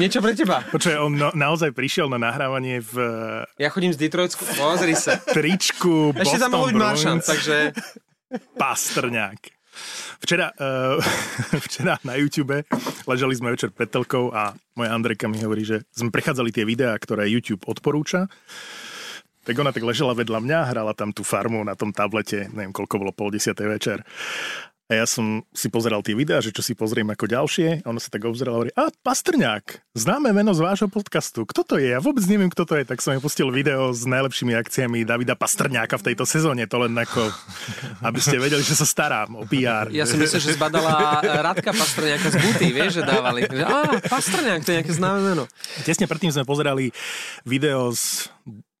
Niečo pre teba. Počkaj, on naozaj prišiel na nahrávanie v... Ja chodím z Detroitsku, pozri sa. Tričku Boston Bruins. Ešte tam mohol byť Marchand, takže... Pastrňák. Včera na YouTube ležali sme večer pred telkou a moja Andrejka mi hovorí, že sme prechádzali tie videá, ktoré YouTube odporúča. Tak ona tak ležela vedľa mňa, hrala tam tú farmu na tom tablete, neviem koľko bolo, 9:30 večer. A ja som si pozeral tie videá, že čo si pozriem ako ďalšie a ona sa tak obzerala a hovorí, a Pastrňák, známe meno z vášho podcastu, kto to je? Ja vôbec neviem, kto to je, tak som jej pustil video s najlepšími akciami Davida Pastrňáka v tejto sezóne, to len ako, aby ste vedeli, že sa starám o PR. Ja som myslel, že zbadala Radka Pastrňáka z Buty, vieš, že dávali. Á, Pastrňák, to je nejaké známe meno. Tesne predtým sme pozerali video z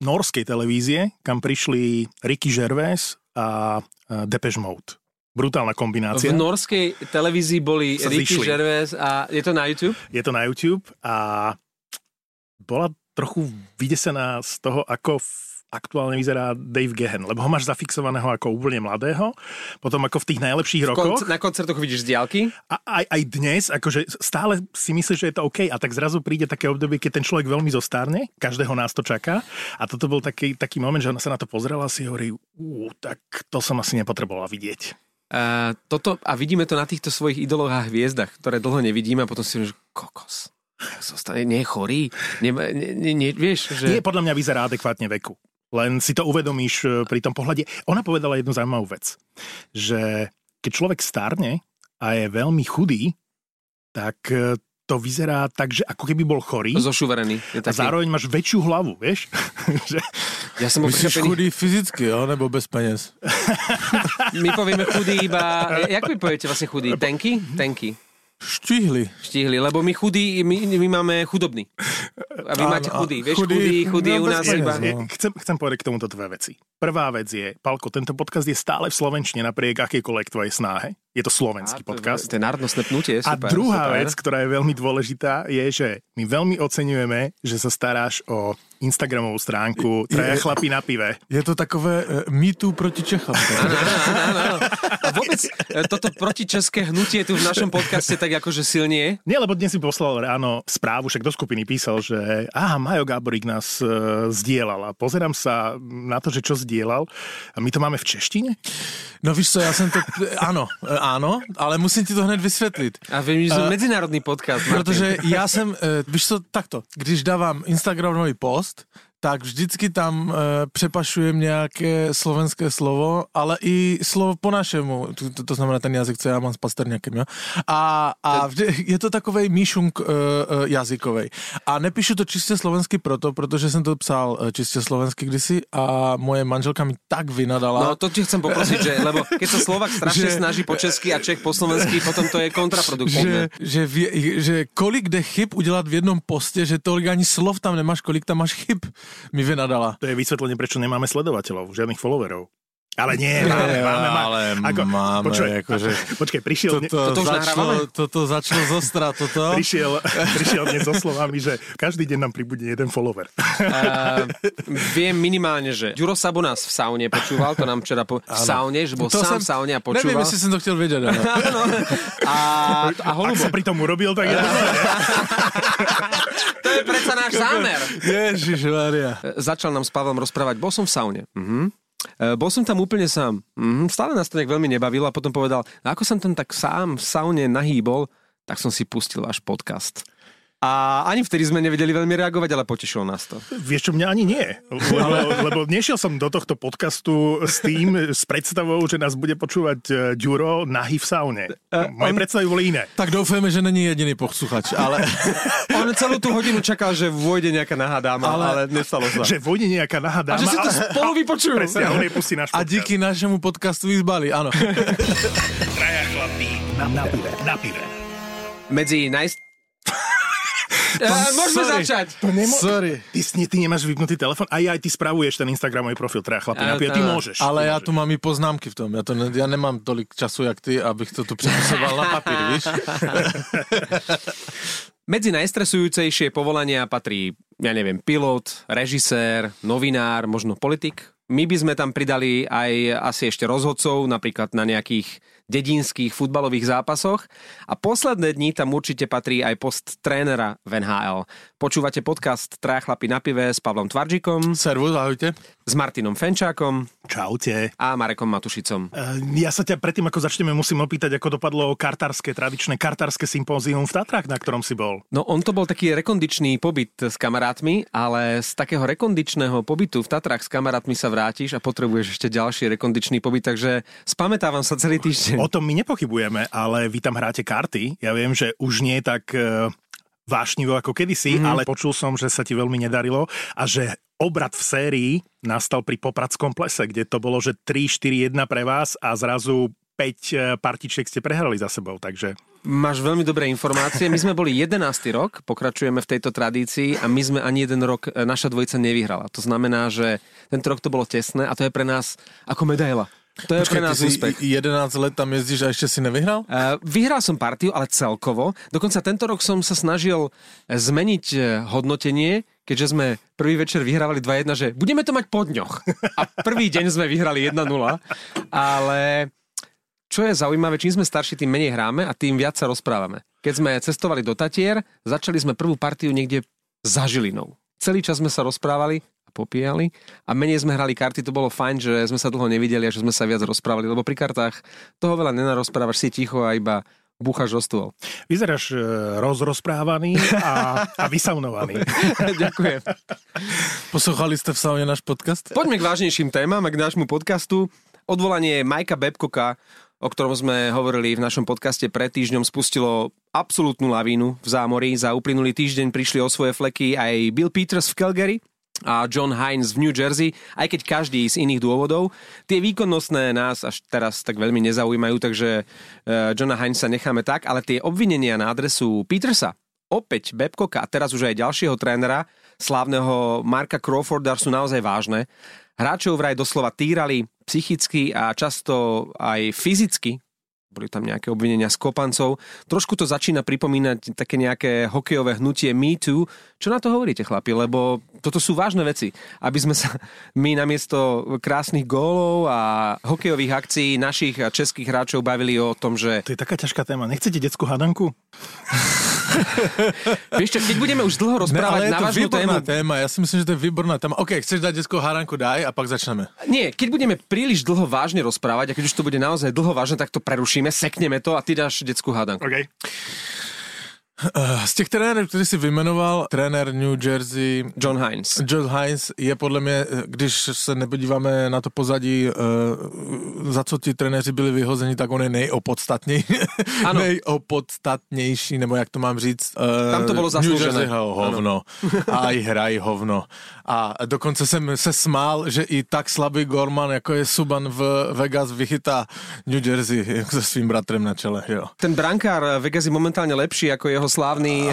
norskej televízie, kam prišli Ricky Gervais a Depeche Mode. Brutálna kombinácia. V norskej televízii boli Ricky Gervais a je to na YouTube? Je to na YouTube a bola trochu vydesená z toho, ako aktuálne vyzerá Dave Gehen, lebo ho máš zafixovaného ako úplne mladého, potom ako v tých najlepších rokoch. Na koncertoch vidíš z diaľky? A aj dnes, akože stále si myslíš, že je to OK, a tak zrazu príde také obdobie, keď ten človek veľmi zostarne, každého nás to čaká, a toto bol taký moment, že ona sa na to pozrela a si hovorí, tak to som asi nepotrebovala vidieť. Toto, a vidíme to na týchto svojich idoloch a hviezdach, ktoré dlho nevidíme, a potom si hovorím, že kokos, zostane, nie je chorý, vieš, že... Nie, podľa mňa vyzerá adekvátne veku. Len si to uvedomíš pri tom pohľade. Ona povedala jednu zaujímavú vec, že keď človek starne a je veľmi chudý, tak to vyzerá tak, že ako keby bol chorý. Zošuverený. A zároveň máš väčšiu hlavu, vieš? Ja som myslíš chudý fyzicky, alebo bez peniaz? My povieme chudý iba... Jak vy poviete vlastne chudý? Tenky? Tenky. Štihli, lebo my chudí, my máme chudobný. A vy máte chudý, vieš, chudý u nás iba. Chcem povedať k tomuto dve veci. Prvá vec je, Palko, tento podcast je stále v slovenčine, napriek akejkoľvek tvojej snahe. Je to slovenský podcast. To je národnostné pnutie, super. A druhá vec, ktorá je veľmi dôležitá, je, že my veľmi oceňujeme, že sa staráš o Instagramovú stránku Traja chlapi na pive. Je to takové Me Too proti Čechom. Áno. A vôbec toto protičeské hnutie tu v našom podcaste tak akože silnie? Nie, lebo dnes si poslal ráno správu, však do skupiny písal, že Majo Gáborík nás zdieľala. Pozerám sa na to, že čo zdieľal. A my to máme v češtine? No víš co, ja som to... Áno, ale musím ti to hned vysvetliť. A viem, že som medzinárodný podcast. Martin. Protože ja som, víš co, takto, když dávám Instagramový post, tak vždycky tam přepašujem nějaké slovenské slovo, ale i slovo po našemu, to znamená ten jazyk, co já mám s Pastrňákem, jo? A je to takovej míšunk jazykovej. A nepíšu to čistě slovensky proto, protože jsem to psal čistě slovensky kdysi a moje manželka mi tak vynadala. No to ti chcem poprosiť, že, lebo keď sa Slovák strašně snaží po česky a Čech po slovensky, potom to je kontraproduktivné. Že kolik jde chyb udělat v jednom postě, že tolik ani slov tam nemáš, kolik tam máš chyb. Mi vynadala. To je vysvetlenie, prečo nemáme sledovateľov, žiadnych followerov. Ale nie, máme. Počkaj, prišiel... Toto začalo zostra, toto. Prišiel dnes so slovami, že každý deň nám pribudne jeden follower. Viem minimálne, že Juro Sabo nás v saune počúval, to nám včera v saune, že bol to sám v saune a počúval. Neviem, jestli som to chcel vedieť. No. A Holubo. Ak sa pri tom urobil, tak... To je predsa náš zámer. Ježišmaria. Začal nám s Pavlom rozprávať, bol som v saune. Mhm. Bol som tam úplne sám. Stále nás to nejak veľmi nebavilo a potom povedal, ako som tam tak sám v saune nahýbol, tak som si pustil až podcast. A ani vtedy sme nevedeli veľmi reagovať, ale potešilo nás to. Vieš čo, mňa ani nie. Lebo nešiel som do tohto podcastu s predstavou, že nás bude počúvať Juro nahý v saune. Moje predstavy boli iné. Tak doufáme, že není jediný posluchač, ale... On celú tú hodinu čakal, že vôjde nejaká nahá dáma, ale nestalo sa. Že vôjde nejaká nahá dáma. A že si to spolu vypočujú. Presne, on jej pustí náš podcast. A díky našemu podcastu vyzbali, áno. Traja chlapí na pive. Medzi môžeme začať. Ty nemáš vypnutý telefon a aj ty spravuješ ten Instagramový profil Traja chlapi na pive. Ty môžeš. Ale ty ja tu mám i poznámky v tom. Ja nemám tolik času, jak ty, abych to tu přepisoval na papír, víš? Medzi najstresujúcejšie povolania patrí, ja neviem, pilot, režisér, novinár, možno politik. My by sme tam pridali aj asi ešte rozhodcov, napríklad na nejakých dedinských futbalových zápasoch a posledné dni tam určite patrí aj post trénera v NHL. Počúvate podcast Traja chlapi na pive s Pavlom Tvarčíkom. Servus, ahojte. S Martinom Fenčákom. Čaute. A Marekom Matušicom. Ja sa ťa predtým, ako začneme, musím opýtať, ako dopadlo tradičné kartárske sympózium v Tatrách, na ktorom si bol. No on to bol taký rekondičný pobyt s kamarátmi, ale z takého rekondičného pobytu v Tatrách s kamarátmi sa vrátiš a potrebuješ ešte ďalší rekondičný pobyt, takže spamätávam sa celý týždeň. O tom my nepochybujeme, ale vy tam hráte karty. Ja viem, že už nie je tak vášnivo ako kedysi, ale počul som, že sa ti veľmi nedarilo a že obrat v sérii nastal pri Popradskom plese, kde to bolo, že 3-4-1 pre vás a zrazu 5 partičiek ste prehrali za sebou, takže... Máš veľmi dobré informácie. My sme boli 11. rok, pokračujeme v tejto tradícii a my sme ani jeden rok, naša dvojica nevyhrala. To znamená, že tento rok to bolo tesné a to je pre nás ako medaila. To je pre nás úspech. 11 let tam jezdíš a ešte si nevyhral? Vyhral som partiu, ale celkovo. Dokonca tento rok som sa snažil zmeniť hodnotenie, keďže sme prvý večer vyhrávali 2-1, že budeme to mať po dňoch. A prvý deň sme vyhrali 1-0. Ale čo je zaujímavé, čím sme starší, tým menej hráme a tým viac sa rozprávame. Keď sme cestovali do Tatier, začali sme prvú partiu niekde za Žilinou. Celý čas sme sa rozprávali a popíjali a menej sme hrali karty. To bolo fajn, že sme sa dlho nevideli a že sme sa viac rozprávali, lebo pri kartách toho veľa nenarozprávaš, si ticho a iba búchaš do stôl. Vyzeráš rozprávaný a vysaunovaný. Ďakujem. Posluchali ste v saune náš podcast? Poďme k vážnejším témam a k nášmu podcastu. Odvolanie Mikea Babcocka, o ktorom sme hovorili v našom podcaste pred týždňom, spustilo absolútnu lavínu v zámorí. Za uplynulý týždeň prišli o svoje fleky aj Bill Peters v Calgary a John Hynes v New Jersey, aj keď každý z iných dôvodov. Tie výkonnostné nás až teraz tak veľmi nezaujímajú, takže Johna Hynesa necháme tak, ale tie obvinenia na adresu Petersa, opäť Babcocka a teraz už aj ďalšieho trénera, slávneho Marka Crawforda, sú naozaj vážne. Hráčov vraj doslova týrali psychicky a často aj fyzicky. Boli tam nejaké obvinenia z kopancov. Trošku to začína pripomínať také nejaké hokejové hnutie Me Too. Čo na to hovoríte, chlapi? Lebo toto sú vážne veci. Aby sme sa my namiesto krásnych gólov a hokejových akcií našich a českých hráčov bavili o tom, že... To je taká ťažká téma. Nechcete detskú hadanku? Vieš čo, keď budeme už dlho rozprávať na vážnu tému... téma. Ja si myslím, že to je výborná téma. OK, chceš dať detskú haranku, daj a pak začneme. Nie, keď budeme príliš dlho vážne rozprávať a keď už to bude naozaj dlho vážne, tak to prerušíme, sekneme to a ty dáš detskú hadanku. OK. Z těch trenérů, který si vyjmenoval, trenér New Jersey John Hynes je podle mě, když se nepodíváme na to pozadí, za co ti trenéři byli vyhozeni, tak on je nejopodstatnější, nebo jak to mám říct. Tam to bylo zasloužené. New Jersey hrál hovno a i hrají hovno. A dokonce jsem se smál, že i tak slabý gorman, jako je Subban v Vegas, vychytá New Jersey se svým bratrem na čele. Jo. Ten brankár Vegas je momentálně lepší, jako jeho slávny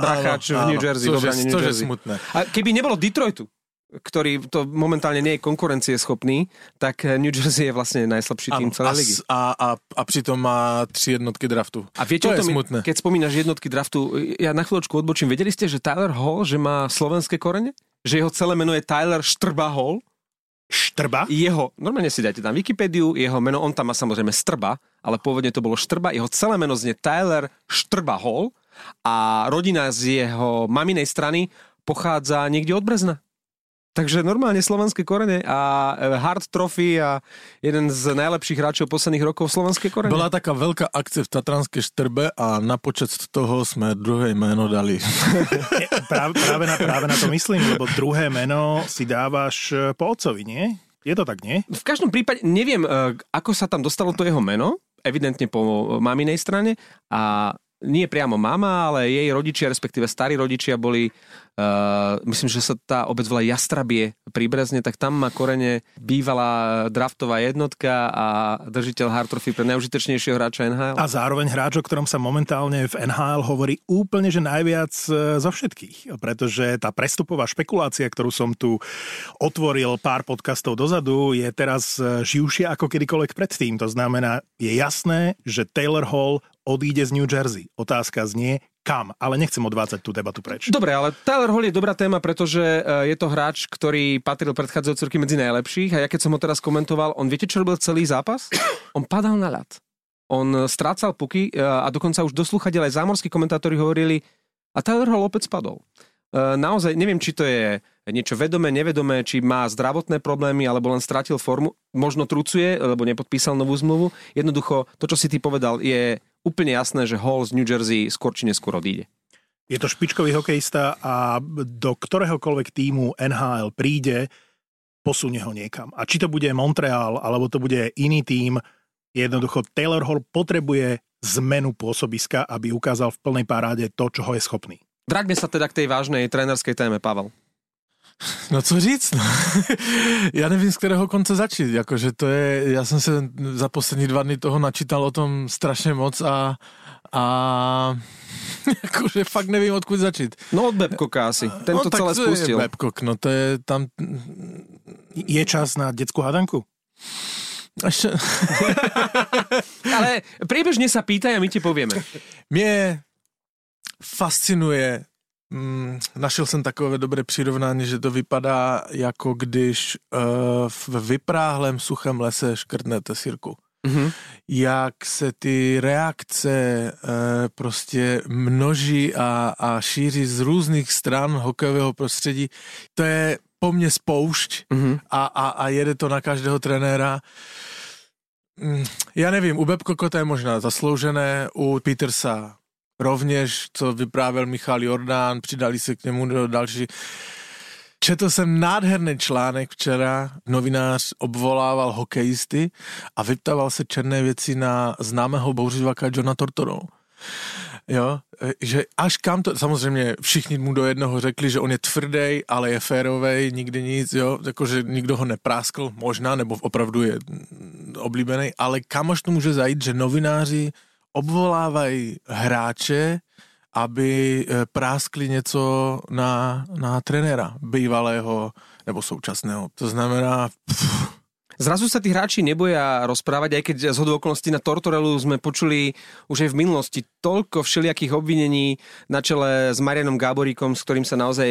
brachač v New Jersey. Cože smutné. A keby nebolo Detroitu, ktorý to momentálne nie je konkurencieschopný, tak New Jersey je vlastne najslabší tým celej ligy. A pritom má 3 jednotky draftu. A viete, to je smutné. Keď spomínaš jednotky draftu, ja na chvíľočku odbočím. Vedeli ste, že Tyler Hall, že má slovenské korene? Že jeho celé meno je Tyler Štrba Hall? Štrba? Jeho, normálne si dajte tam Wikipédiu, jeho meno, on tam má samozrejme Strba, ale pôvodne to bolo Štrba, jeho celé meno znie Tyler Štrba Hall a rodina z jeho maminej strany pochádza niekde od Brezna. Takže normálne slovenské korene a hard trophy a jeden z najlepších hráčov posledných rokov slovenské korene. Bola taká veľká akcia v Tatranskej Štrbe a na počet toho sme druhé meno dali. Práve na to myslím, lebo druhé meno si dávaš po otcovi, nie? Je to tak, nie? V každom prípade neviem, ako sa tam dostalo to jeho meno, evidentne po maminej strane a nie priamo mama, ale jej rodičia, respektíve starí rodičia boli, myslím, že sa tá obec volá Jastrabie Pribrezne, tak tam má korene bývalá draftová jednotka a držiteľ hard trophy pre najužitečnejšieho hráča NHL. A zároveň hráč, o ktorom sa momentálne v NHL hovorí úplne, že najviac zo všetkých, pretože tá prestupová špekulácia, ktorú som tu otvoril pár podcastov dozadu, je teraz živšia ako kedykoľvek predtým. To znamená, je jasné, že Taylor Hall odíde z New Jersey. Otázka znie, kam? Ale nechcem odvádzať tú debatu preč. Dobre, ale Tyler Hall je dobrá téma, pretože je to hráč, ktorý patril predchádzajúce roky medzi najlepších a ja keď som ho teraz komentoval, on viete, čo robil celý zápas? On padal na ľad. On strácal puky a dokonca už doslúchadel aj zámorskí komentátori hovorili a Tyler Hall opäť spadol. Naozaj neviem, či to je niečo vedomé, nevedomé, či má zdravotné problémy, alebo len stratil formu. Možno trucuje, lebo nepodpísal novú zmluvu. Jednoducho, to, čo si ty povedal, je úplne jasné, že Hall z New Jersey skôr či neskôr odíde. Je to špičkový hokejista a do ktoréhokoľvek tímu NHL príde, posunie ho niekam. A či to bude Montreal, alebo to bude iný tím, jednoducho Taylor Hall potrebuje zmenu pôsobiska, aby ukázal v plnej paráde to, čo ho je schopný. Vráťme sa teda k tej vážnej trénerskej téme, Pavel. No co říct? No. Já nevím, z kterého konce začít. Jakože to je, já jsem se za poslední 2 dny toho načítal o tom strašně moc a jakože fakt nevím, odkud začít. No od Babcocka asi. Ten to celé spustil. Babcock, no to je tam... Je čas na dětskou hádanku? Ale priebežne sa pýtaj a my ti povieme. Mě fascinuje, našel jsem takové dobré přirovnání, že to vypadá jako když v vypráhlém suchém lese škrtnete sirku. Mm-hmm. Jak se ty reakce prostě množí a šíří z různých stran hokejového prostředí. To je po mne spoušť a jede to na každého trenéra. Ja nevím, u Babcocka to je možná zasloužené, u Petersa rovněž, co vyprávěl Michal Jordán, přidali se k němu do další. Četl jsem nádherný článek včera, novinář obvolával hokejisty a vyptával se černé věci na známého bouřiváka Johna Tortorellu. Jo, že až kam to, samozřejmě všichni mu do jednoho řekli, že on je tvrdý, ale je férovej, nikdy nic, jo, jakože nikdo ho nepráskl, možná, nebo opravdu je oblíbený, ale kam až to může zajít, že novináři obvolávají hráče, aby práskli něco na trenéra bývalého nebo současného. To znamená... Zrazu sa tí hráči neboja rozprávať, aj keď z hodou okolností na Tortorellu sme počuli už aj v minulosti toľko všelijakých obvinení na čele s Marianom Gáboríkom, s ktorým sa naozaj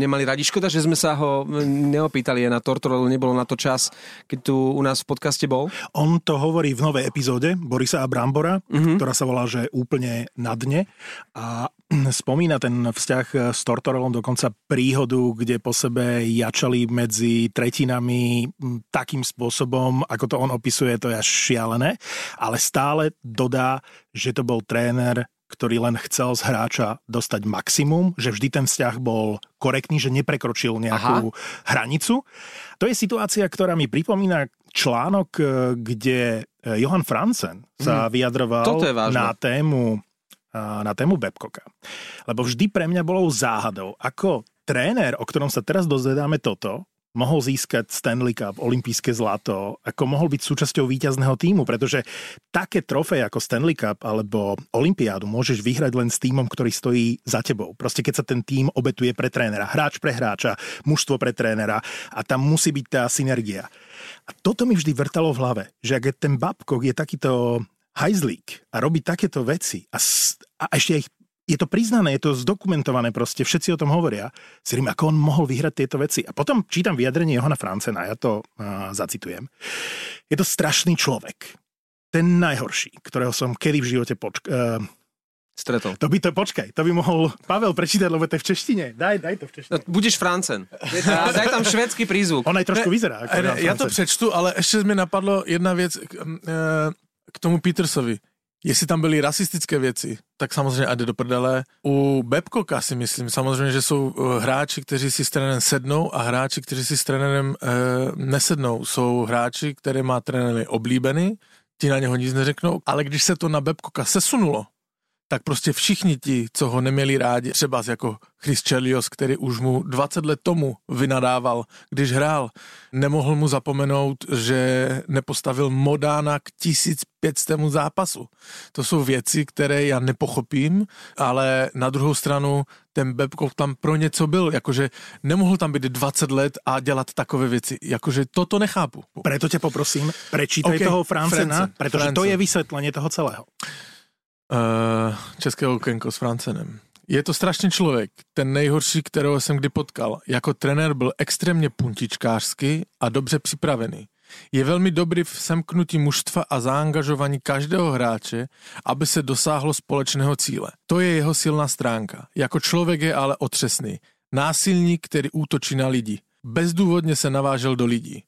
nemali radi. Škoda, že sme sa ho neopýtali na Tortorellu, nebolo na to čas, keď tu u nás v podcaste bol. On to hovorí v novej epizóde Borisa a Brambora, ktorá sa volá, že úplne na dne a spomína ten vzťah s Tortorellom, dokonca príhodu, kde po sebe jačali medzi tretinami takým spôsobom, ako to on opisuje, to je až šialené, ale stále dodá, že to bol tréner, ktorý len chcel z hráča dostať maximum, že vždy ten vzťah bol korektný, že neprekročil nejakú hranicu. To je situácia, ktorá mi pripomína článok, kde Johan Franzén sa vyjadroval na tému Babcocka. Lebo vždy pre mňa bolo záhadou, ako tréner, o ktorom sa teraz dozvedáme toto, mohol získať Stanley Cup, olympijské zlato, ako mohol byť súčasťou víťazného tímu, pretože také trofeje ako Stanley Cup alebo olympiádu môžeš vyhrať len s tímom, ktorý stojí za tebou. Proste keď sa ten tím obetuje pre trénera, hráč pre hráča, mužstvo pre trénera a tam musí byť tá synergia. A toto mi vždy vrtalo v hlave, že ak ten Babcock je takýto hajzlík a robí takéto veci a ešte ich je to priznané, je to zdokumentované proste, všetci o tom hovoria. Si rým, ako on mohol vyhrať tieto veci. A potom čítam vyjadrenie Johana Franzéna, ja to zacitujem. Je to strašný človek. Ten najhorší, ktorého som kedy v živote stretol. To by mohol Pavel prečítať, lebo to je v češtine. Daj to v češtine. No, budeš Franzén. Daj tam švédsky prízvuk. On aj trošku vyzerá. Ja to prečtu, ale ešte mi napadlo jedna vec k tomu Petersovi. Jestli tam byly rasistické věci, tak samozřejmě a jde do prdele. U Babcocka si myslím samozřejmě, že jsou hráči, kteří si s trenérem sednou a hráči, kteří si s trenérem nesednou. Jsou hráči, které má trenéry oblíbený, ti na něho nic neřeknou, ale když se to na Babcocka sesunulo, tak prostě všichni ti, co ho neměli rádi, třeba jako Chris Chelios, který už mu 20 let tomu vynadával, když hrál, nemohl mu zapomenout, že nepostavil Modána k 1500. zápasu. To jsou věci, které já nepochopím, ale na druhou stranu ten Babcock tam pro něco byl, jakože nemohl tam být 20 let a dělat takové věci, jakože toto nechápu. Preto tě poprosím, prečítaj toho Franzéna, protože to je vysvětlenie toho celého. České okénko s Franzenem. Je to strašný člověk, ten nejhorší, kterého jsem kdy potkal. Jako trenér byl extrémně puntičkářský a dobře připravený. Je velmi dobrý v semknutí mužstva a zaangažování každého hráče, aby se dosáhlo společného cíle. To je jeho silná stránka. Jako člověk je ale otřesný. Násilník, který útočí na lidi. Bezdůvodně se navážel do lidí.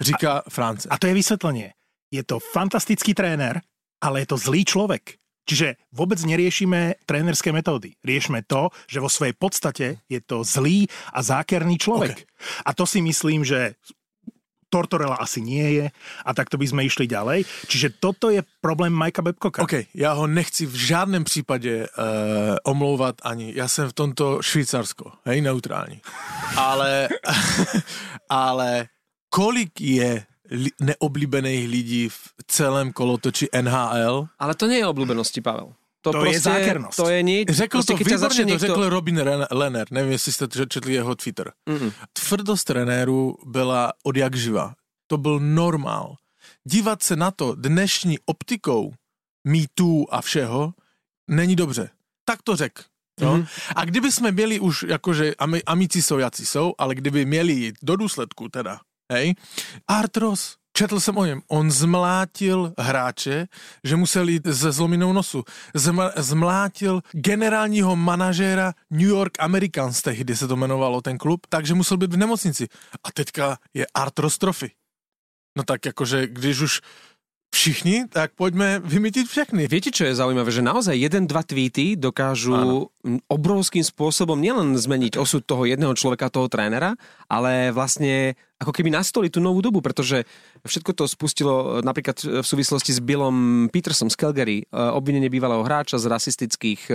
Říká Franzén. A to je vysvetlenie. Je to fantastický tréner, ale je to zlý človek. Čiže vôbec neriešime trénerské metódy. Riešme to, že vo svojej podstate je to zlý a zákerný človek. Okay. A to si myslím, že Tortorella asi nie je a takto by sme išli ďalej. Čiže toto je problém Mikea Babcocka. OK, ja ho nechci v žiadnom prípade omlouvať ani. Ja som v tomto Švýcarsko, hej, neutrální. Ale kolik je neoblíbených lidí v celém kolotoči NHL? Ale to nie je obľúbenosti, Pavel. To proste, je zákernosť. To je nič. Řekl proste, to výborne, to řekl Robin Lehner. Neviem, jestli ste četli jeho Twitter. Mm-hmm. Tvrdost trenéru byla od jak živa. To byl normál. Dívat se na to dnešní optikou mýtů a všeho není dobře. Tak to řekl. No? Mm-hmm. A kdyby sme mieli už, akože amici sú, jaci sú, ale kdyby mieli do důsledku teda, hej, Art Ross, četl jsem o něm, on zmlátil hráče, že musel jít se zlominou nosu. Zmlátil generálního manažéra New York Americans, tehdy se to jmenovalo ten klub, takže musel být v nemocnici. A teďka je Art Ross Trophy. No tak jakože, když už všichni, tak poďme vymytiť všechny. Viete, čo je zaujímavé? Že naozaj 1-2 tweety dokážu obrovským spôsobom nielen zmeniť osud toho jedného človeka, toho trénera, ale vlastne ako keby nastoli tú novú dobu, pretože všetko to spustilo napríklad v súvislosti s Billom Petersom z Calgary, obvinenie bývalého hráča z rasistických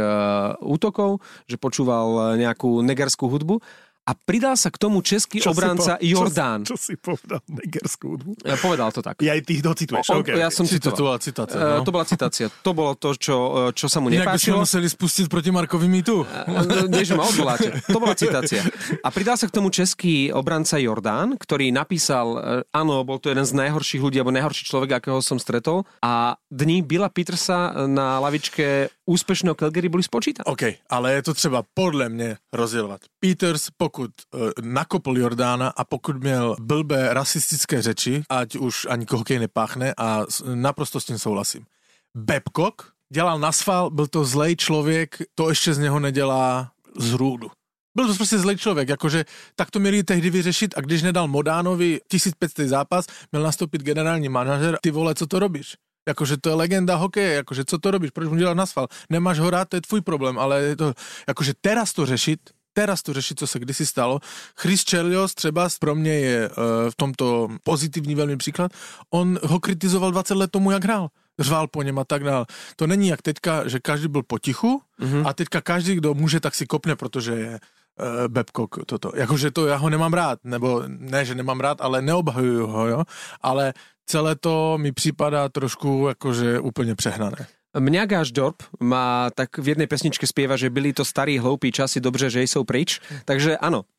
útokov, že počúval nejakú negerskú hudbu. A pridal sa k tomu český obranca Jordán. Čo si povedal negerskú hudbu? Ja povedal to tak. Ja aj ty docituješ. Okay. Ja som citoval. Citácia, no? To bola citácia. To bolo to, čo sa mu nepáčilo. Inak by sme museli spustiť proti Markovi mýtu. Než ma odvoláte. To bola citácia. A pridal sa k tomu český obranca Jordán, ktorý napísal, áno, bol to jeden z najhorších ľudí, alebo najhorší človek, akého som stretol. A dni Billa Petersa na lavičke úspešného Calgary boli spočítané. OK, ale je to třeba podľa mňa rozdielovať. Peters, pokud nakopl Jordána a pokud měl blbé rasistické řeči, ať už ani hokej nepáchne, a naprosto s tím souhlasím. Babcock dělal nasval, byl to zlej člověk, to ještě z něho nedělá zrůdu. Byl to prostě zlej člověk, jakože tak to měli tehdy vyřešit, a když nedal Modánovi 1500 zápas, měl nastoupit generální manažer, ty vole, co to robíš? Jakože to je legenda hokeje, jakože co to robíš, proč mu dělat nasval? Nemáš ho rád, to je tvůj problém, ale je to, jakože teraz to řešit, co se kdysi stalo. Chris Chelios třeba pro mě je v tomto pozitivní velmi příklad. On ho kritizoval 20 let tomu, jak hrál. Řval po něm a tak dál. To není jak teďka, že každý byl potichu a teďka každý, kdo může, tak si kopne, protože je Babcock toto. Jakože to já ho nemám rád, nebo ne, že nemám rád, ale neobhajuju ho, jo. Ale celé to mi připadá trošku jakože úplně přehnané. Mňaga Šdorb má tak v jednej pesničke spieva, že byli to starí hloupí časy, dobře, že sú prič. Takže áno,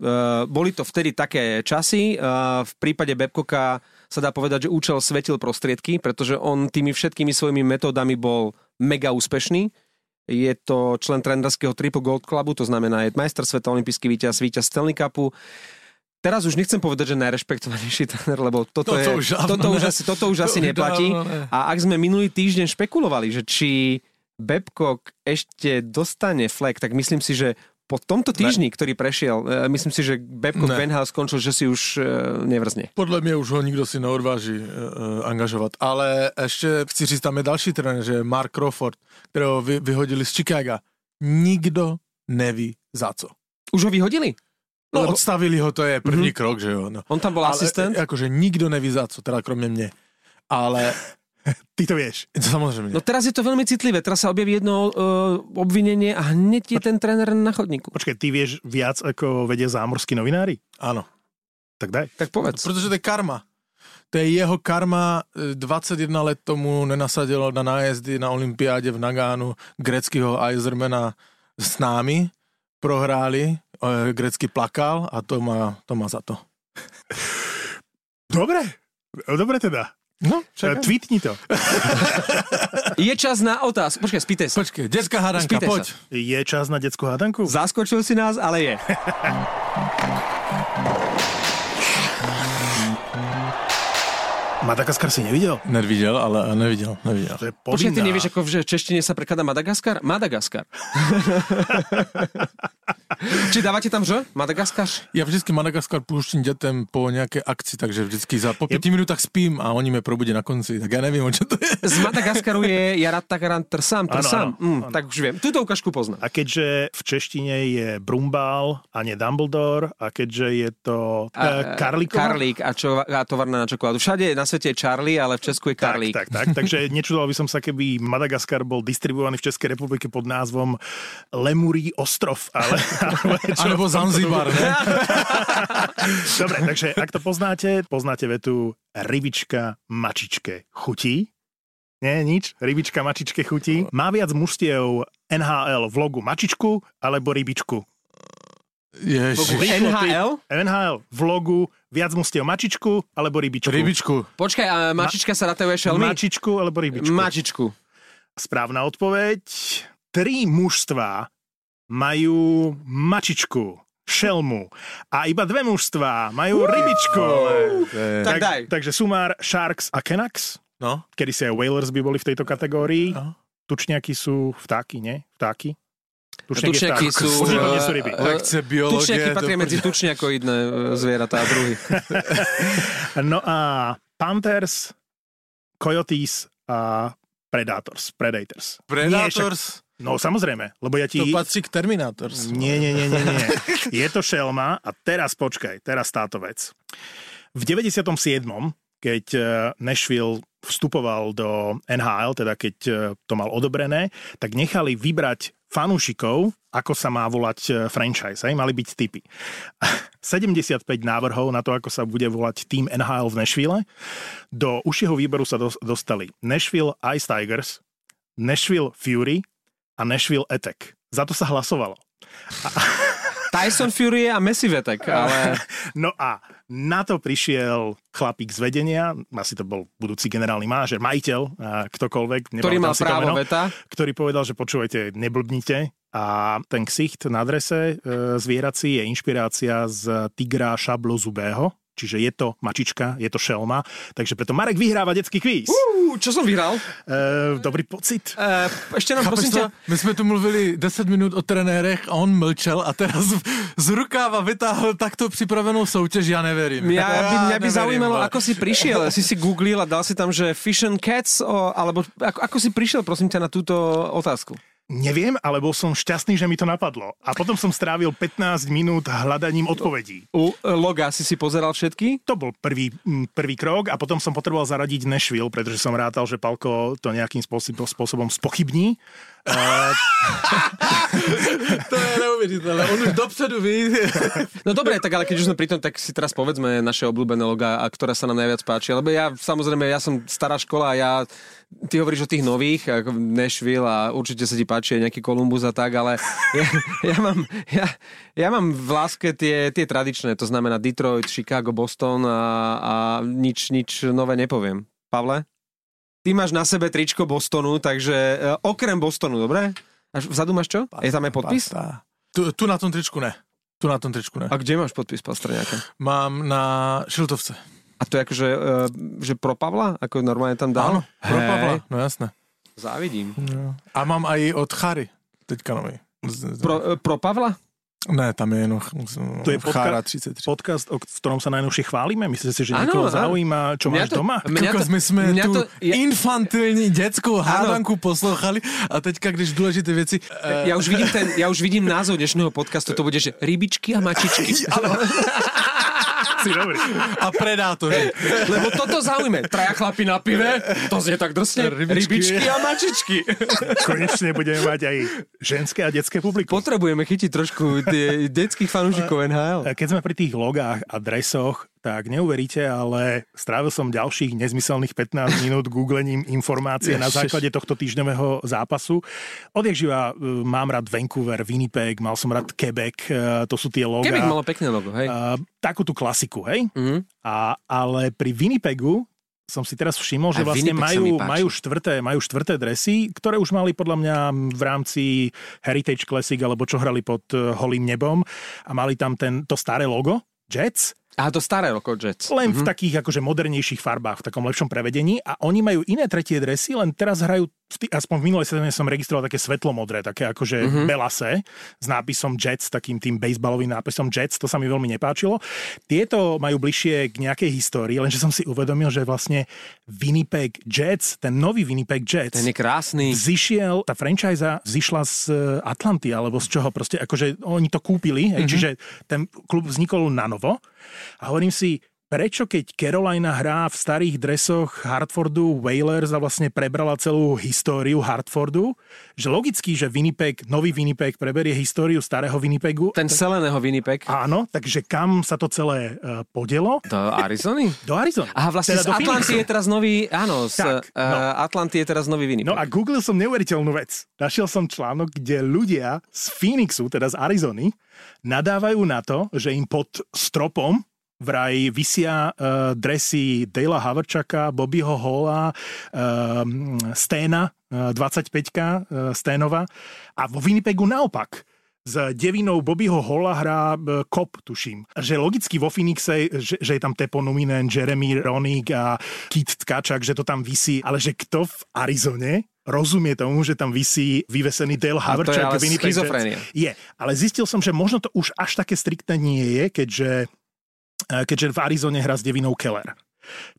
boli to vtedy také časy. V prípade Babcocka sa dá povedať, že účel svetil prostriedky, pretože on tými všetkými svojimi metódami bol mega úspešný. Je to člen trénerského Triple Gold Clubu, to znamená je majster sveta, olympijský víťaz Stanley Cupu. Teraz už nechcem povedať, že najrešpektovanejší tréner, lebo toto už asi neplatí. Ne. A ak sme minulý týždeň špekulovali, že či Babcock ešte dostane flek, tak myslím si, že po tomto týždni, ktorý prešiel, myslím si, že Babcock Benhouse skončil, že si už nevrzne. Podľa mňa už ho nikto si neodváži angažovať. Ale ešte chci říct, tam je další tréner, že Mark Crawford, ktorého vyhodili z Chicaga. Nikto neví za co. Už ho vyhodili? No, odstavili ho, to je první krok, že jo. No. On tam bol asistent? Akože nikto neví za co, teda kromne mne. Ale ty to vieš. Samozrejme. No teraz je to veľmi citlivé, teraz sa objaví jedno obvinenie a hneď je ten tréner na chodníku. Počkaj, ty vieš viac, ako vedia zámorskí novinári? Áno. Tak daj. Tak povedz. Pretože to je karma. To je jeho karma, 21 let tomu nenasadilo na nájezdy na olympiáde v Nagánu gréckyho Isermana s námi. Prohráli, grécky plakal a to má za to. Dobre teda. No, tweetni to. Je čas na otázku. Počkaj, spýtaj sa. Počkaj, detská hádanka, spýtaj poď. Sa. Je čas na detskú hádanku? Zaskočil si nás, ale je. Madagaskar si nevidel? Nevidel, ale nevidel. Počkej, ty nevieš, ako v češtine sa prekladá Madagaskar? Madagaskar. Či dávate tam že? Madagaskar? Ja vždycky Madagaskar púštim detem po nejakej akcii, takže vždycky po 5 minútach spím a oni me probudí na konci. Tak ja neviem, o čo to je. Z Madagaskaru je Jaratakaran Trsam. Tak už viem. Túto ukážku poznám. A keďže v češtine je Brumbál a nie Dumbledore a keďže je to Karlík a tovarná na čokoládu. Všade na svete je Charlie, ale v Česku je Karlík. Tak. Takže nečudoval by som sa, keby Madagaskar bol distribuovaný v Českej republike pod názvom Lemurí ostrov, ale alebo Zanzibar, ne? Dobre, takže ak to poznáte vetu rybička mačičke chutí. Nie, nič. Rybička mačičke chutí. Má viac mužstiev NHL v logu mačičku alebo rybičku? NHL v logu viac mužstiev mačičku alebo rybičku? Rybičku. Počkaj, a mačička sa ratuje šelmy? Mačičku alebo rybičku? Mačičku. Správna odpoveď. 3 mužstvá majú mačičku, šelmu a iba 2 mužstvá majú rybičku. Takže sumár Sharks a Canucks. No. Kedy si aj Whalers by boli v tejto kategórii. No. Tučňaky sú vtáky, nie? Vtáky? Tučňaky sú... Tučňaky patria medzi tučňakoidné zvieratá a druhy. No a Panthers, Coyotes a Predators. No samozrejme, lebo ja ti... To patrí k Terminators. Nie. Je to šelma a teraz počkaj, táto vec. V 97., keď Nashville vstupoval do NHL, teda keď to mal odobrené, tak nechali vybrať fanúšikov, ako sa má volať franchise. Mali byť tipy. 75 návrhov na to, ako sa bude volať tým NHL v Nashville. Do užšieho výberu sa dostali Nashville Ice Tigers, Nashville Fury a Nashville Attack. Za to sa hlasovalo. Tyson Fury a Messi vetek, ale... No a na to prišiel chlapík z vedenia, asi to bol budúci generálny manažer, majiteľ, ktokoľvek. Ktorý mal právo veta. Ktorý povedal, že počúvajte, neblbnite. A ten ksicht na adrese zvierací je inšpirácia z tigra šablozubého. Čiže je to mačička, je to šelma. Takže preto Marek vyhráva detský kvíz. Čo som vyhral? Dobrý pocit. Ešte nám prosím ťa... My sme tu mluvili 10 minút o trenérech a on mlčel a teraz z rukáva vytáhl takto pripravenú soutěž. Ja neverím. Mňa by zaujímalo, ale... ako si prišiel. Si si googlil a dal si tam, že Fish and Cats, alebo ako si prišiel, prosím ťa, na túto otázku? Neviem, ale bol som šťastný, že mi to napadlo. A potom som strávil 15 minút hľadaním odpovedí. U loga si pozeral všetky? To bol prvý krok a potom som potreboval zaradiť Nashville, pretože som rátal, že Palko to nejakým spôsobom spochybní. To je neuveriteľné. On už dopředu ví. No dobre, tak ale keď už sme pri tom, tak si teraz povedzme naše obľúbené logá, ktorá sa nám najviac páči. Lebo ja, samozrejme, ja som stará škola a ty hovoríš o tých nových, ako Nashville a určite sa ti páči nejaký Kolumbus a tak, ale ja mám v láske tie tradičné, to znamená Detroit, Chicago, Boston a nič nové nepoviem. Pavle? Ty máš na sebe tričko Bostonu, takže okrem Bostonu, dobre? Až vzadu máš čo? Pasta, je tam aj podpis? Tu na tom tričku ne. A kde máš podpis Pastrňáka? Mám na šiltovce. A to je akože že pro Pavla? Ako normálne tam dal? Áno, pro Pavla, no jasné. Závidím. No. A mám aj od Chary, teďka nový. Pro Pavla? Ne, tam je jenom Chára 33. Podcast, v ktorom sa najnovšie chválime. Myslíte si, že niekoho zaujíma, čo máš doma? My sme tú infantilní detskou hádanku poslouchali a teďka, když dôležité veci... Ja už vidím názov dnešného podcastu, to bude, že rybičky a mačičky. Dobrý. A predátory. Lebo toto zaujíme. Traja chlapi na pive, to znie tak drsne. Rybičky a mačičky. Konečne budeme mať aj ženské a detské publikum. Potrebujeme chytiť trošku detských fanúšikov NHL. Keď sme pri tých logách a dresoch, tak neuveríte, ale strávil som ďalších nezmyselných 15 minút googlením informácie na základe tohto týždňového zápasu. Odjakživa mám rád Vancouver, Winnipeg, mal som rád Quebec, to sú tie logá. Quebec malo pekné logo, hej. Takú tú klasiku, hej. Mm-hmm. Ale pri Winnipegu som si teraz všimol, že vlastne majú štvrté dresy, ktoré už mali podľa mňa v rámci Heritage Classic, alebo čo hrali pod holým nebom a mali tam to staré logo, Jets. Aha, to staré roko Jets. Len v takých akože modernejších farbách, v takom lepšom prevedení. A oni majú iné tretie dresy, len teraz hrajú, aspoň v minulej sezóne som registroval také svetlomodré, také akože belase, s nápisom Jets, takým tým baseballovým nápisom Jets, to sa mi veľmi nepáčilo. Tieto majú bližšie k nejakej histórii, lenže som si uvedomil, že vlastne Winnipeg Jets, ten nový Winnipeg Jets, ten je krásny. Zišiel, tá franchise zišla z Atlanty, alebo z čoho proste, akože oni to kúpili, čiže ten klub vznikol na novo. A hovorím si, prečo keď Carolina hrá v starých dresoch Hartfordu, Whalers a vlastne prebrala celú históriu Hartfordu, že logicky, že Winnipeg, nový Winnipeg preberie históriu starého Winnipegu. Ten seleného Winnipeg. Áno, takže kam sa to celé podelo? Do Arizony? Do Arizony. Aha, vlastne teda z Atlanty je teraz nový, áno, z Atlanty je teraz nový Winnipeg. No a googlil som neuveriteľnú vec. Našiel som článok, kde ľudia z Phoenixu, teda z Arizony, nadávajú na to, že im pod stropom vraj visia dresy Dale'a Havrčaka, Bobbyho Halla, Stana, 25-ka Stanova. A vo Winnipegu naopak. S devinou Bobbyho Halla hrá Kop, tuším. Že logicky vo Phoenixe, že je tam Tepo Numinen, Jeremy Roenick a Kit Tkačak, že to tam visí. Ale že kto v Arizone rozumie tomu, že tam visí vyvesený Dale Havrčak? To je ale schizofrenia. Je, ale zistil som, že možno to už až také striktné nie je, keďže v Arizone hrá s devinou Keller.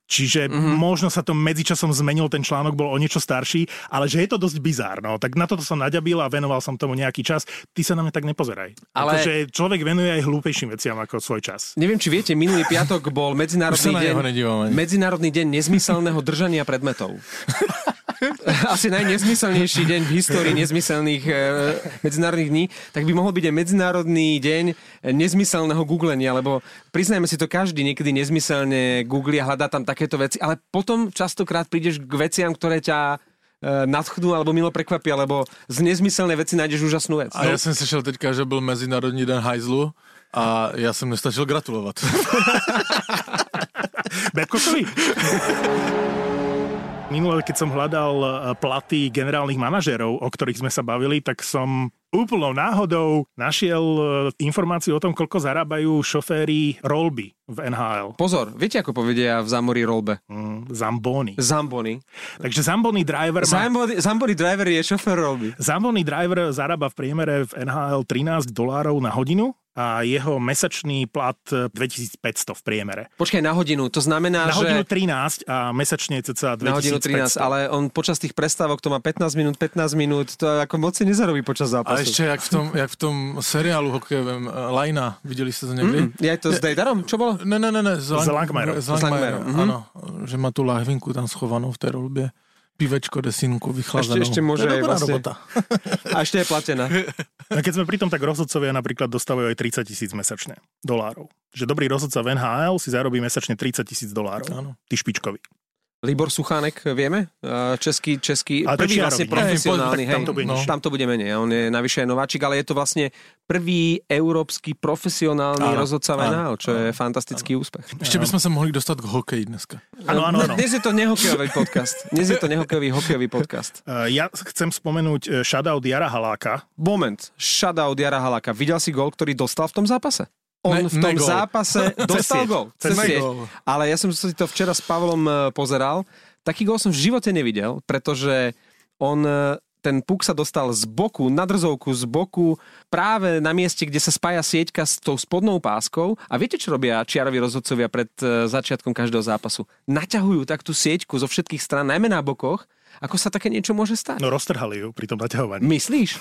Čiže možno sa to medzičasom zmenil, ten článok bol o niečo starší, ale že je to dosť bizárno. Tak na toto som naďabil a venoval som tomu nejaký čas. Ty sa na mňa tak nepozeraj. Ale... Pretože človek venuje aj hlúpejším veciam ako svoj čas. Neviem, či viete, minulý piatok bol medzinárodný deň nezmyselného držania predmetov. Asi najnezmyselnejší deň v histórii nezmyselných medzinárodných dní, tak by mohol byť aj medzinárodný deň nezmyselného googlenia, lebo priznajme si to, každý niekedy nezmyselne googlia, hľadá tam takéto veci, ale potom častokrát prídeš k veciam, ktoré ťa nadchnú alebo milo prekvapia, lebo z nezmyselnej veci nájdeš úžasnú vec. A ja som slyšel teďka, že byl mezinárodní den hajzlu a ja som nestačil gratulovat. Babcockovi. Minule, keď som hľadal platy generálnych manažérov, o ktorých sme sa bavili, tak som úplnou náhodou našiel informáciu o tom, koľko zarábajú šoféri rolby v NHL. Pozor, viete, ako povedia v Zamori rolbe? Zamboni. Zamboni. Takže Zamboni driver... Zamboni driver je šofér rolby. Zamboni driver zarába v priemere v NHL $13 na hodinu a jeho mesačný plat $2500 v priemere. Počkaj, na hodinu, to znamená, že... Na hodinu 13 a mesačne cca 2500. Na hodinu 13, ale on počas tých prestávok to má 15 minút, to ako moc si nezarobí počas zápasu. A ešte, jak v tom seriálu hokejovém Lajna, videli ste to niekdy? Je to s Dejdarom? Čo bolo? Ne, s Langmajerom. S Langmajerom, áno. Že má tú lahvinku tam schovanú v tej rolbe. Pivečko, desinku, vychlazenou. Ešte môže aj vlastne. Robota. A ešte je platená. A keď sme pri tom, tak rozhodcovia napríklad dostávajú aj $30,000 mesačne dolárov. Že dobrý rozhodca v NHL si zarobí mesačne $30,000. Áno. Ty špičkový. Libor Suchánek, vieme? Český prvý vlastne profesionálny. Tam to bude menej. On je navyše nováčik, ale je to vlastne prvý európsky profesionálny rozhodca NHL, čo je fantastický úspech. Ešte by sme sa mohli dostať k hokeji dneska. Áno. Dnes je to nehokejový podcast. Hokejový podcast. Ja chcem spomenúť shoutout Jara Haláka. Moment. Shoutout Jara Haláka. Videl si gól, ktorý dostal v tom zápase? On v tom zápase dostal gól. Ale ja som si to včera s Pavlom pozeral. Taký gól som v živote nevidel, pretože ten puk sa dostal z boku, na drzovku z boku, práve na mieste, kde sa spája sieťka s tou spodnou páskou. A viete, čo robia čiaroví rozhodcovia pred začiatkom každého zápasu? Naťahujú tak tú sieťku zo všetkých strán, najmä na bokoch. Ako sa také niečo môže stať? No roztrhali ju pri tom naťahovaní. Myslíš?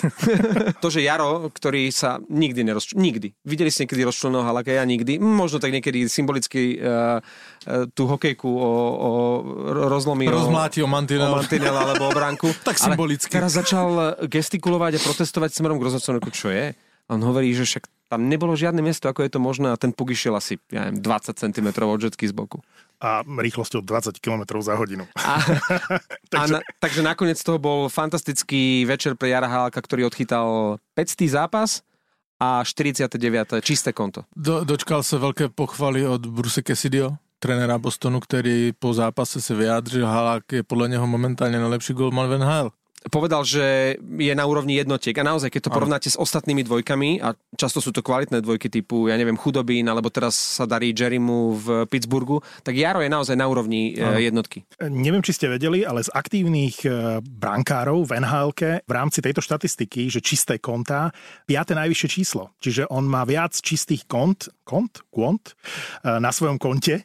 To, že Jaro, ktorý sa nikdy nikdy. Videli ste niekedy rozčleného Halaka? Ja nikdy. Možno tak niekedy symbolicky tú hokejku o rozlomí. Rozmláti o mantinel alebo o bránku. Tak symbolicky. Ale teraz začal gestikulovať a protestovať smerom k rozhodcovi. Čo je? On hovorí, že však tam nebolo žiadne miesto, ako je to možné, a ten puk išiel asi 20 cm od žetky z boku. A rýchlosťou 20 km za hodinu. Takže nakoniec toho bol fantastický večer pre Jara Halaka, ktorý odchytal 5. zápas a 49. čisté konto. Dočkal sa veľké pochvaly od Bruce Cassidyho, trenéra Bostonu, ktorý po zápase sa vyjádřil, Halák je podľa neho momentálne najlepší golman v NHL. povedal, že je na úrovni jednotiek. A naozaj, keď to porovnáte s ostatnými dvojkami, a často sú to kvalitné dvojky typu, ja neviem, Chudobín, alebo teraz sa darí Jerrymu v Pittsburghu, tak Jaro je naozaj na úrovni jednotky. Neviem, či ste vedeli, ale z aktívnych brankárov v NHL-ke v rámci tejto štatistiky, že čisté kontá, 5. najvyššie číslo. Čiže on má viac čistých kont na svojom konte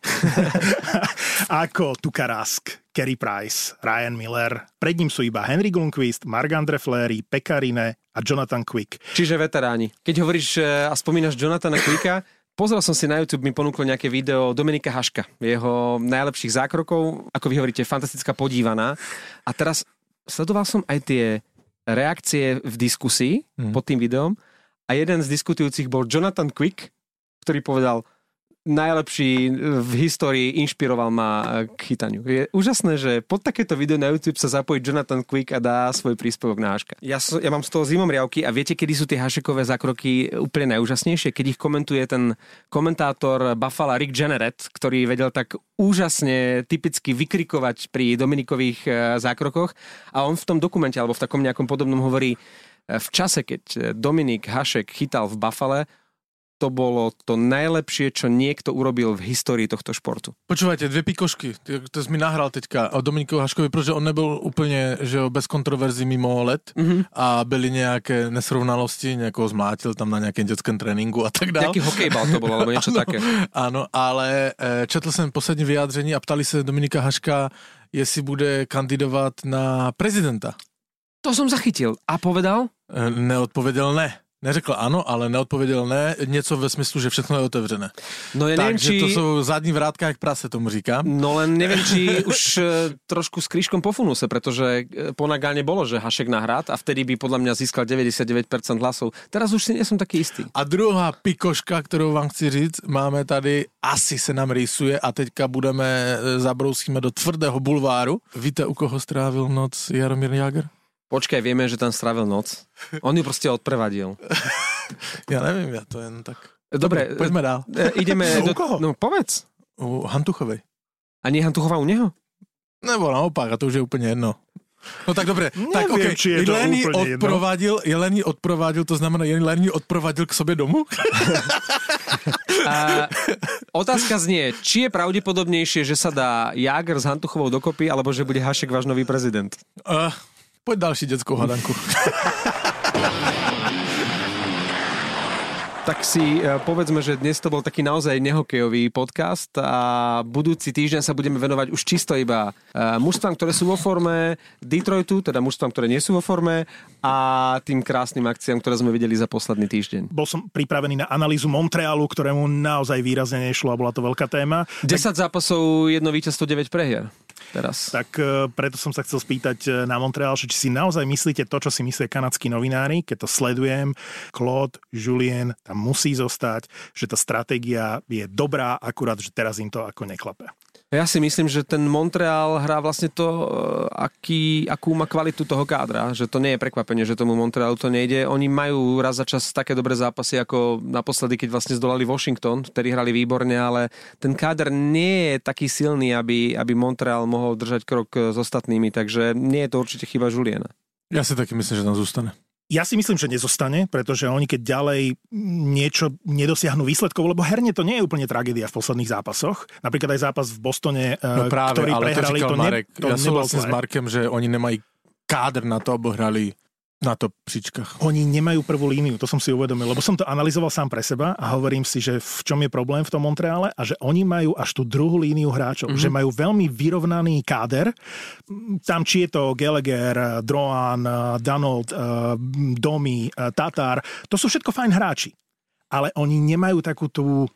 ako Tukarask, Carey Price, Ryan Miller. Pred ním sú iba Henrik Lundqvist, Marc-André Fleury, Pekarine a Jonathan Quick. Čiže veteráni. Keď hovoríš a spomínaš Jonathana Quicka, pozrel som si na YouTube, mi ponúklo nejaké video Dominika Haška, jeho najlepších zákrokov, ako vy hovoríte, fantastická podívaná. A teraz sledoval som aj tie reakcie v diskusii pod tým videom a jeden z diskutujúcich bol Jonathan Quick, ktorý povedal: najlepší v histórii, inšpiroval ma k chytaniu. Je úžasné, že pod takéto video na YouTube sa zapojí Jonathan Quick a dá svoj príspevok na Haška. Ja mám z toho zimom riavky a viete, kedy sú tie Hašekové zákroky úplne najúžasnejšie? Keď ich komentuje ten komentátor Buffalo Rick Jenneret, ktorý vedel tak úžasne typicky vykrikovať pri Dominikových zákrokoch, a on v tom dokumente alebo v takom nejakom podobnom hovorí: v čase, keď Dominik Hašek chytal v Buffale, to bolo to najlepšie, čo niekto urobil v histórii tohto športu. Počúvajte, dve pikošky, to si mi nahral teďka o Dominikovi Haškovi, protože on nebyl úplne, že bez kontroverzí mimo let a byly nejaké nesrovnalosti, niekoho zmlátil tam na nejakém detském tréninku a tak dále. Nejaký hokejbal to bolo, alebo niečo také. Áno, ale četl jsem poslední vyjádření a ptali se Dominika Haška, jestli bude kandidovat na prezidenta. To jsem zachytil. A povedal? Neodpovedal ne. Neřekl ano, ale neodpověděl ne, něco ve smyslu, že všechno je otevřené. No ja neviem, takže či... to sú zadní vrátka, jak prase tomu říkám. No len neviem, či už trošku s krížkom po funuse, pretože po Nagáne bolo, že Hašek na hrad a vtedy by podľa mňa získal 99% hlasov. Teraz už si nie som taký istý. A druhá pikoška, kterou vám chci říct, máme tady, asi se nám rýsuje a teďka zabrousíme do tvrdého bulváru. Víte, u koho strávil noc Jaromír Jágr? Počkaj, vieme, že tam strávil noc. On ju proste odprevadil. Ja neviem, ja to jen tak... Dobre, poďme dál. Ideme do... koho? No povedz. U Hantuchovej. A nie Hantuchová u neho? Nebo naopak, a to už je úplne jedno. No tak dobre. Tak okej, okay. Jelení odprovadil, to znamená, Jelení odprovadil k sobe domu? A otázka znie, či je pravdepodobnejšie, že sa dá Jágr s Hantuchovou dokopy, alebo že bude Hašek váš nový prezident? Poď ďalší detskou hadanku. Tak si povedzme, že dnes to bol taký naozaj nehokejový podcast a budúci týždeň sa budeme venovať už čisto iba mužstvám, ktoré sú vo forme, Detroitu, teda mužstvám, ktoré nie sú vo forme, a tým krásnym akciám, ktoré sme videli za posledný týždeň. Bol som pripravený na analýzu Montrealu, ktorému naozaj výrazne nešlo a bola to veľká téma. 10 zápasov, 1 víťazstvo, 9 prehier. Teraz. Tak preto som sa chcel spýtať na Montreal, či si naozaj myslíte to, čo si myslia kanadskí novinári, keď to sledujem. Claude Julien tam musí zostať, že tá stratégia je dobrá, akurát, že teraz im to ako neklape. Ja si myslím, že ten Montreal hrá vlastne to, akú má kvalitu toho kádra, že to nie je prekvapenie, že tomu Montrealu to nejde. Oni majú raz za čas také dobré zápasy, ako naposledy, keď vlastne zdolali Washington, ktorí hrali výborne, ale ten káder nie je taký silný, aby Montreal mohol držať krok s ostatnými, takže nie je to určite chyba Juliena. Ja si taky myslím, že tam zostane. Ja si myslím, že nezostane, pretože oni keď ďalej niečo nedosiahnu výsledkov, lebo herne to nie je úplne tragédia v posledných zápasoch. Napríklad aj zápas v Bostone, ktorý prehrali, to Marek. Ja som vlastne s Markem, že oni nemajú káder na to, aby hrali na to příčkach. Oni nemajú prvú líniu, to som si uvedomil, lebo som to analyzoval sám pre seba a hovorím si, že v čom je problém v tom Montreale a že oni majú až tú druhú líniu hráčov, že majú veľmi vyrovnaný káder. Tam či je to Gallagher, Drouin, Donald, Domi, Tatar, to sú všetko fajn hráči, ale oni nemajú takú tú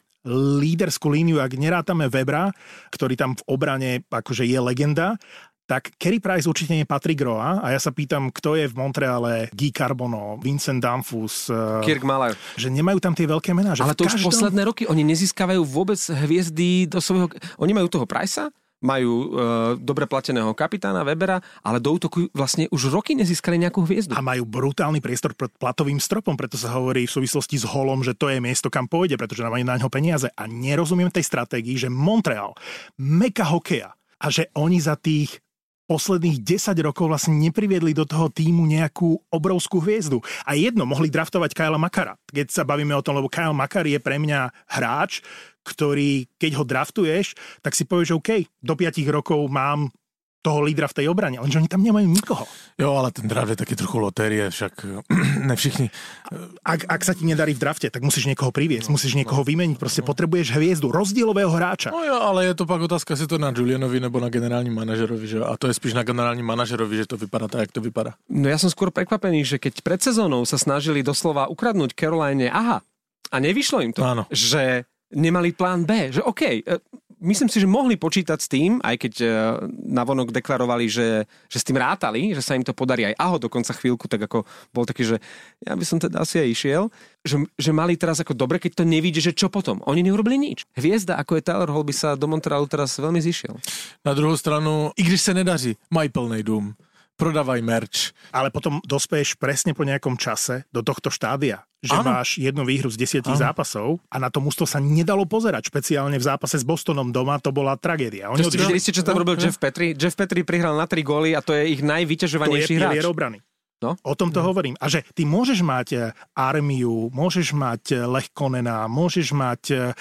líderskú líniu, ak nerátame Webera, ktorý tam v obrane akože je legenda, tak Carey Price určite nie patrí Groa a ja sa pýtam, kto je v Montreale, Guy Carbono, Vincent Danfus, Kirk Muller, že nemajú tam tie veľké mená. Ale to už posledné roky, oni nezískavajú vôbec hviezdy do svojho... Oni majú toho Pricea, majú dobre plateného kapitána Webera, ale do útoku vlastne už roky nezískali nejakú hviezdu. A majú brutálny priestor pred platovým stropom, preto sa hovorí v súvislosti s Holom, že to je miesto, kam pôjde, pretože nemajú na ňo peniaze. A nerozumiem tej stratégii, že Montreal, meka hokeja, a že oni za tých posledných 10 rokov vlastne nepriviedli do toho tímu nejakú obrovskú hviezdu. A jedno, mohli draftovať Kylea Makara. Keď sa bavíme o tom, lebo Kyle Makar je pre mňa hráč, ktorý, keď ho draftuješ, tak si povieš, že OK, do 5 rokov mám toho lídra v tej obrane, lenže oni tam nemajú nikoho. Jo, ale ten draft je taký trochu lotérie, však ne všichni. Ak sa ti nedarí v drafte, tak musíš niekoho priviesť, musíš niekoho vymeniť, proste potrebuješ hviezdu, rozdielového hráča. No jo, ale je to pak otázka, si to na Julianovi nebo na generálnym manažerovi, že? A to je spíš na generálnym manažerovi, že to vypadá tak, jak to vypadá. No ja som skôr prekvapený, že keď pred sezónou sa snažili doslova ukradnúť Caroline, aha, a nevyšlo im to, áno. Že nemali plán B, že OK, myslím si, že mohli počítať s tým, aj keď navonok deklarovali, že s tým rátali, že sa im to podarí aj aho dokonca chvíľku, tak ako bol taký, že ja by som teda asi aj išiel, že mali teraz ako dobre, keď to nevidí, že čo potom. Oni neurobili nič. Hviezda, ako je Tyler Hall, by sa do Montrealu teraz veľmi zišiel. Na druhou stranu, i když se nedaří, mají plný dům, prodávaj merch. Ale potom dospeješ presne po nejakom čase do tohto štádia. Že ano. Máš jednu výhru z 10 zápasov a na to mužstvo sa nedalo pozerať. Špeciálne v zápase s Bostonom doma to bola tragédia. Oni videli ste, čo tam robil Jeff Petrie? Jeff Petrie prihral na 3 góly a to je ich najvyťažovanejší hráč. To je pilier obrany. No? O tom to hovorím. A že ty môžeš mať Armiu, môžeš mať Lehkonena, môžeš mať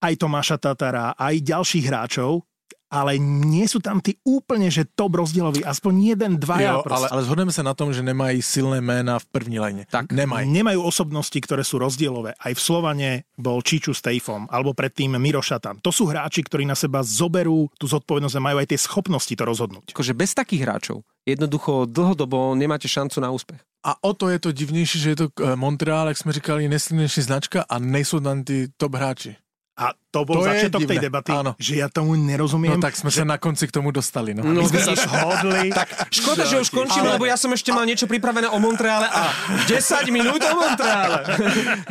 aj Tomáša Tatara, aj ďalších hráčov, ale nie sú tam tí úplne, že top rozdieloví. Aspoň jeden, dvaja. Ale zhodneme sa na tom, že nemajú silné ména v první line. Tak. Nemajú osobnosti, ktoré sú rozdielové. Aj v Slovane bol Čiču s Tejfom, alebo predtým Miro Šatan. To sú hráči, ktorí na seba zoberú tú zodpovednosť a majú aj tie schopnosti to rozhodnúť. Akože bez takých hráčov jednoducho dlhodobo nemáte šancu na úspech. A o to je to divnejšie, že je to Montreal, jak sme říkali, nesilnejší značka a nejsú tam tí top hráči. A to bol začiatok tej debaty, áno. Že ja tomu nerozumiem. No tak sme sa na konci k tomu dostali. No. My sme sa zhodli. Tak, škoda, že už končím, ale... lebo ja som ešte mal niečo pripravené o Montreale a 10 minút o Montreale.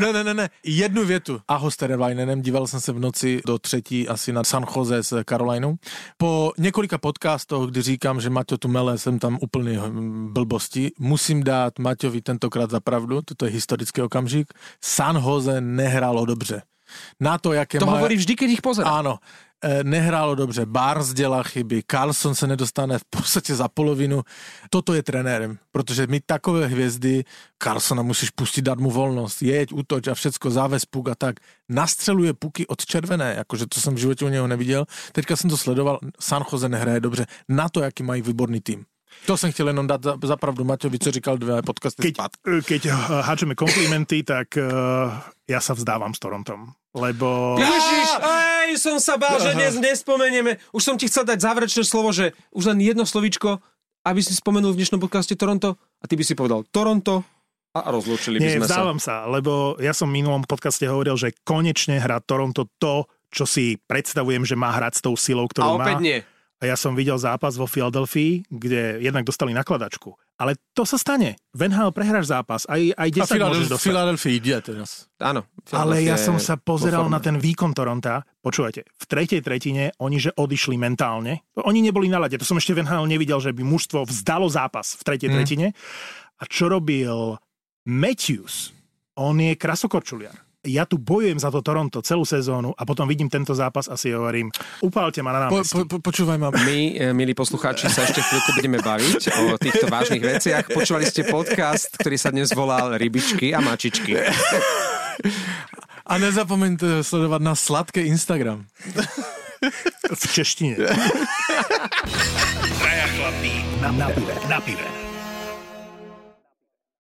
Ne. Jednu vietu. Aho s Terevainenem, díval som sa v noci do 3 asi na San Jose s Carolinou. Po několika podcastoch, kdy říkám, že Maťo Tumele, jsem tam úplný blbosti, musím dát Maťovi tentokrát za pravdu, toto je historický okamžik. San Jose nehrálo dobře. Na to, jaké to hovorí vždy, keď ich pozerá. Áno, nehrálo dobře. Barnes dělá chyby, Carlson se nedostane v podstatě za polovinu. Toto je trenérem, protože my takové hvězdy, Carlsona musíš pustit, dát mu volnost, jeď, útoč a všecko, závez puk a tak. Nastřeluje puky od červené, jakože to jsem v životě u něho neviděl. Teďka jsem to sledoval, San Jose nehraje dobře. Na to, jaký mají výborný tým. To som chcel jenom dať za pravdu Maťovi, čo říkal dve podcasty. Keď háčeme komplimenty, tak ja sa vzdávam s Torontom, lebo... Ježiš, aj som sa bál, že dnes nespomenieme. Už som ti chcel dať záverečné slovo, že už len jedno slovíčko, aby si spomenul v dnešnom podcaste Toronto a ty by si povedal Toronto a rozlúčili by sme sa. Vzdávam sa, lebo ja som v minulom podcaste hovoril, že konečne hrá Toronto to, čo si predstavujem, že má hrať s tou silou, ktorú má. A opäť nie. A ja som videl zápas vo Philadelphii, kde jednak dostali nakladačku. Ale to sa stane. V NHL prehráš zápas. Aj 10 môžeš dostať. A Philadelphia ide teraz. Áno. Ale ja som sa pozeral na ten výkon Toronta. Počúvajte, v tretej tretine oni že odišli mentálne. Oni neboli na lade. To som ešte v NHL nevidel, že by mužstvo vzdalo zápas v tretej tretine. A čo robil Matthews? On je krasokorčuliar. Ja tu bojujem za to Toronto celú sezónu a potom vidím tento zápas a si hovorím, upálte ma na námestí. Počúvaj ma. My, milí poslucháči, sa ešte chvíľku budeme baviť o týchto vážnych veciach. Počúvali ste podcast, ktorý sa dnes volal Rybičky a mačičky. A nezapomeňte sledovať na sladké Instagram. V češtine. Traja chlapí na pive.